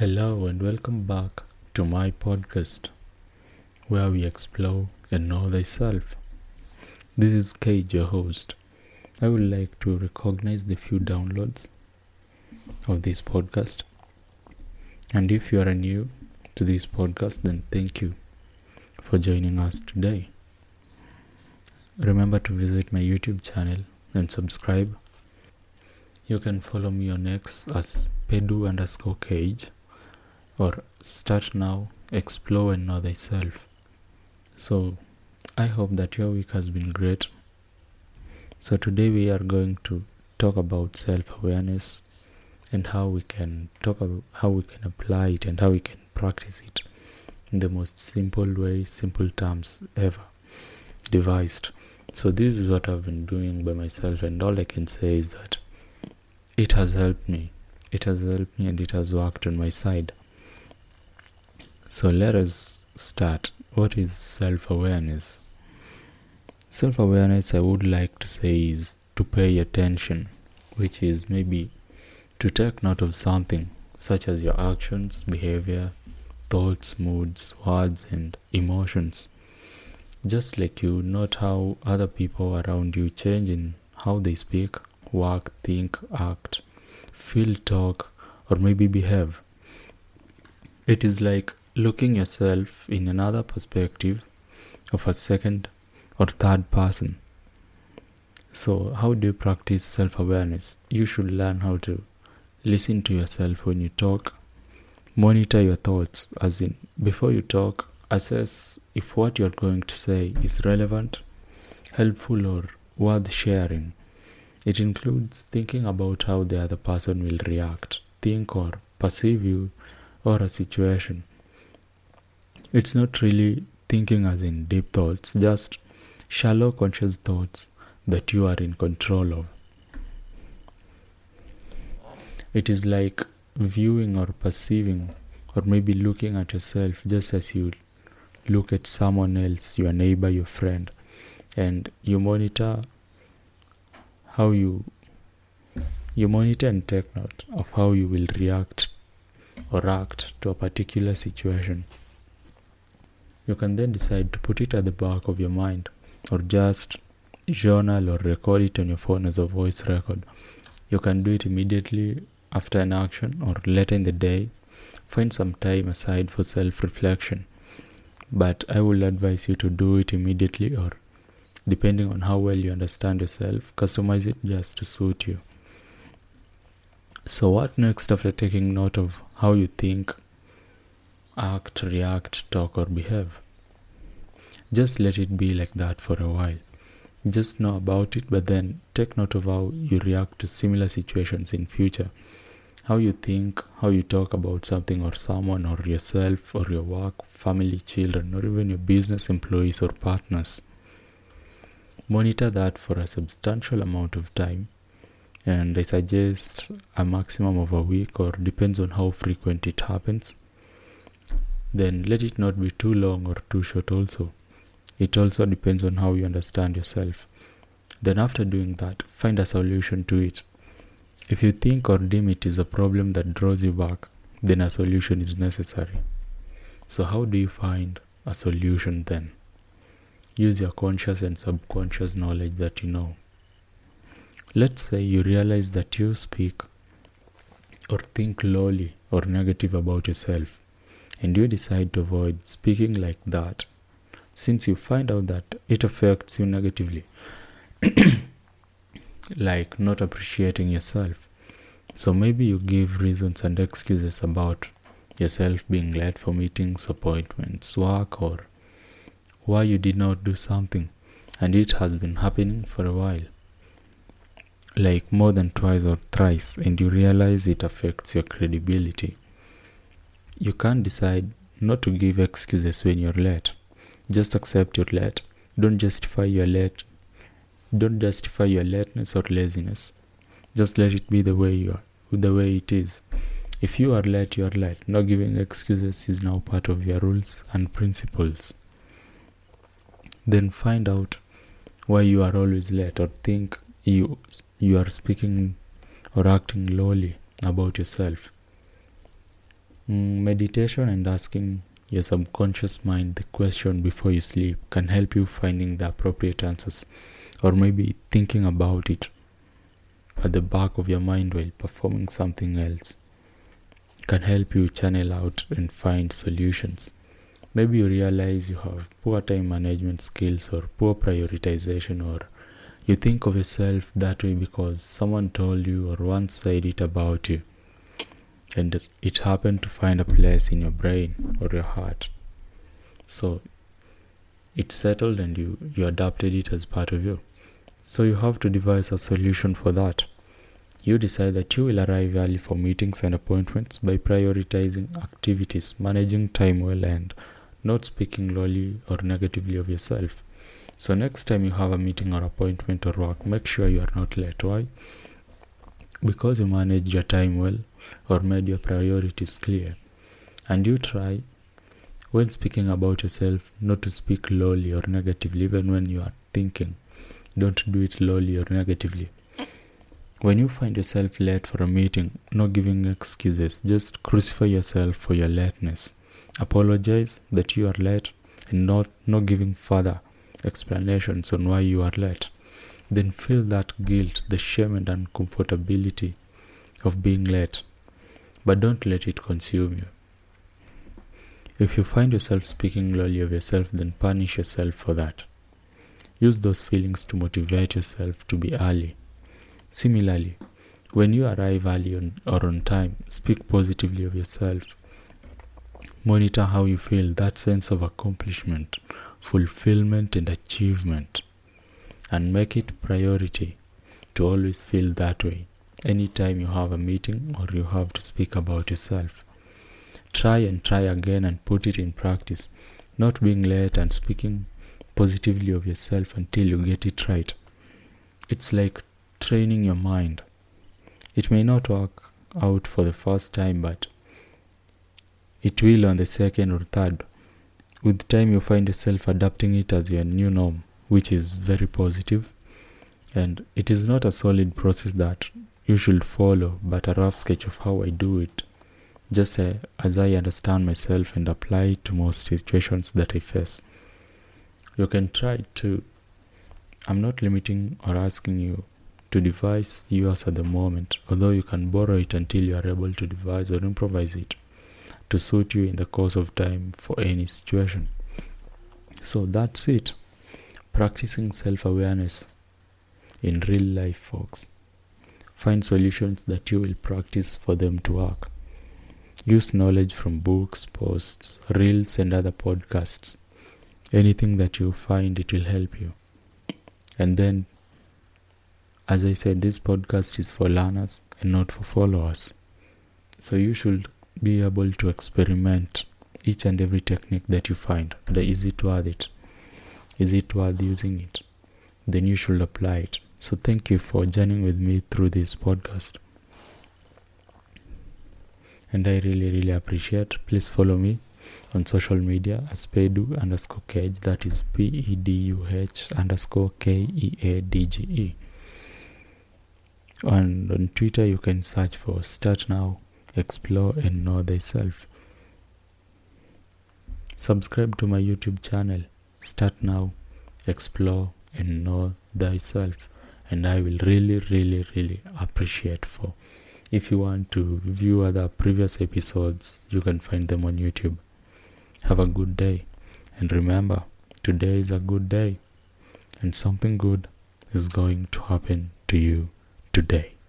Hello and welcome back to my podcast where we explore and know thyself. This is Keadge, your host. I would like to recognize the few downloads of this podcast. And if you are new to this podcast, then thank you for joining us today. Remember to visit my YouTube channel and subscribe. You can follow me on X as peduh_keadge. Or start now, explore and know thyself. So, I hope that your week has been great. So today we are going to talk about self-awareness and how we can apply it and how we can practice it in the most simple way, simple terms ever devised. So this is what I've been doing by myself, and all I can say is that it has helped me. It has helped me and it has worked on my side. So let us start. What is self-awareness? Self-awareness, I would like to say, is to pay attention, which is maybe to take note of something, such as your actions, behavior, thoughts, moods, words, and emotions. Just like you note how other people around you change in how they speak, work, think, act, feel, talk, or maybe behave. It is like looking yourself in another perspective of a second or third person. So how do you practice self-awareness? You should learn how to listen to yourself when you talk, monitor your thoughts, as in before you talk, assess if what you're going to say is relevant, helpful, or worth sharing. It includes thinking about how the other person will react, think, or perceive you or a situation. It's not really thinking as in deep thoughts, just shallow conscious thoughts that you are in control of. It is like viewing or perceiving or maybe looking at yourself just as you look at someone else, your neighbor, your friend, and you monitor how you monitor and take note of how you will react or act to a particular situation. You can then decide to put it at the back of your mind or just journal or record it on your phone as a voice record. You can do it immediately after an action or later in the day. Find some time aside for self-reflection. But I will advise you to do it immediately or, depending on how well you understand yourself, customize it just to suit you. So what next after taking note of how you think, act, react, talk, or behave? Just let it be like that for a while. Just know about it, but then take note of how you react to similar situations in future. How you think, how you talk about something or someone or yourself or your work, family, children, or even your business employees or partners. Monitor that for a substantial amount of time, and I suggest a maximum of a week, or depends on how frequent it happens. Then let it not be too long or too short also. It also depends on how you understand yourself. Then after doing that, find a solution to it. If you think or deem it is a problem that draws you back, then a solution is necessary. So how do you find a solution then? Use your conscious and subconscious knowledge that you know. Let's say you realize that you speak or think lowly or negative about yourself, and you decide to avoid speaking like that since you find out that it affects you negatively, like not appreciating yourself. So maybe you give reasons and excuses about yourself being late for meetings, appointments, work, or why you did not do something, and it has been happening for a while, like more than twice or thrice, and you realize it affects your credibility. You can't decide not to give excuses when you're late. Just accept you're late. Don't justify your lateness or laziness. Just let it be the way it is. If you are late, you are late. Not giving excuses is now part of your rules and principles. Then find out why you are always late or think you are speaking or acting lowly about yourself. Meditation and asking your subconscious mind the question before you sleep can help you finding the appropriate answers, or maybe thinking about it at the back of your mind while performing something else can help you channel out and find solutions. Maybe you realize you have poor time management skills or poor prioritization, or you think of yourself that way because someone told you or once said it about you, and it happened to find a place in your brain or your heart. So it's settled and you adapted it as part of you. So you have to devise a solution for that. You decide that you will arrive early for meetings and appointments by prioritizing activities, managing time well, and not speaking lowly or negatively of yourself. So next time you have a meeting or appointment or work, make sure you are not late. Why? Because you managed your time well or made your priorities clear. And you try, when speaking about yourself, not to speak lowly or negatively. Even when you are thinking, don't do it lowly or negatively. When you find yourself late for a meeting, no giving excuses, just crucify yourself for your lateness. Apologize that you are late and not giving further explanations on why you are late. Then feel that guilt, the shame and uncomfortability of being late, but don't let it consume you. If you find yourself speaking lowly of yourself, then punish yourself for that. Use those feelings to motivate yourself to be early. Similarly, when you arrive early or on time, speak positively of yourself. Monitor how you feel, that sense of accomplishment, fulfillment and achievement, and make it priority to always feel that way anytime you have a meeting or you have to speak about yourself. Try again and put it in practice, not being late and speaking positively of yourself until you get it right. It's like training your mind. It may not work out for the first time, but it will on the second or third. With time you find yourself adapting it as your new norm, which is very positive. And it is not a solid process that you should follow, but a rough sketch of how I do it, just as I understand myself and apply it to most situations that I face. You can try to. I'm not limiting or asking you to devise yours at the moment, although you can borrow it until you are able to devise or improvise it to suit you in the course of time for any situation. So that's it. Practicing self-awareness in real life, folks. Find solutions that you will practice for them to work. Use knowledge from books, posts, reels and other podcasts. Anything that you find, it will help you. And then, as I said, this podcast is for learners and not for followers. So you should be able to experiment each and every technique that you find. Is it worth it? Is it worth using it? Then you should apply it. So thank you for joining with me through this podcast. And I really appreciate. Please follow me on social media as peduh_keadge. That is peduh_keadge. And on Twitter you can search for Start Now, Explore and Know Thyself. Subscribe to my YouTube channel, Start Now, Explore and Know Thyself, and I will really appreciate for. If you want to view other previous episodes, you can find them on YouTube. Have a good day, and remember, today is a good day, and something good is going to happen to you today.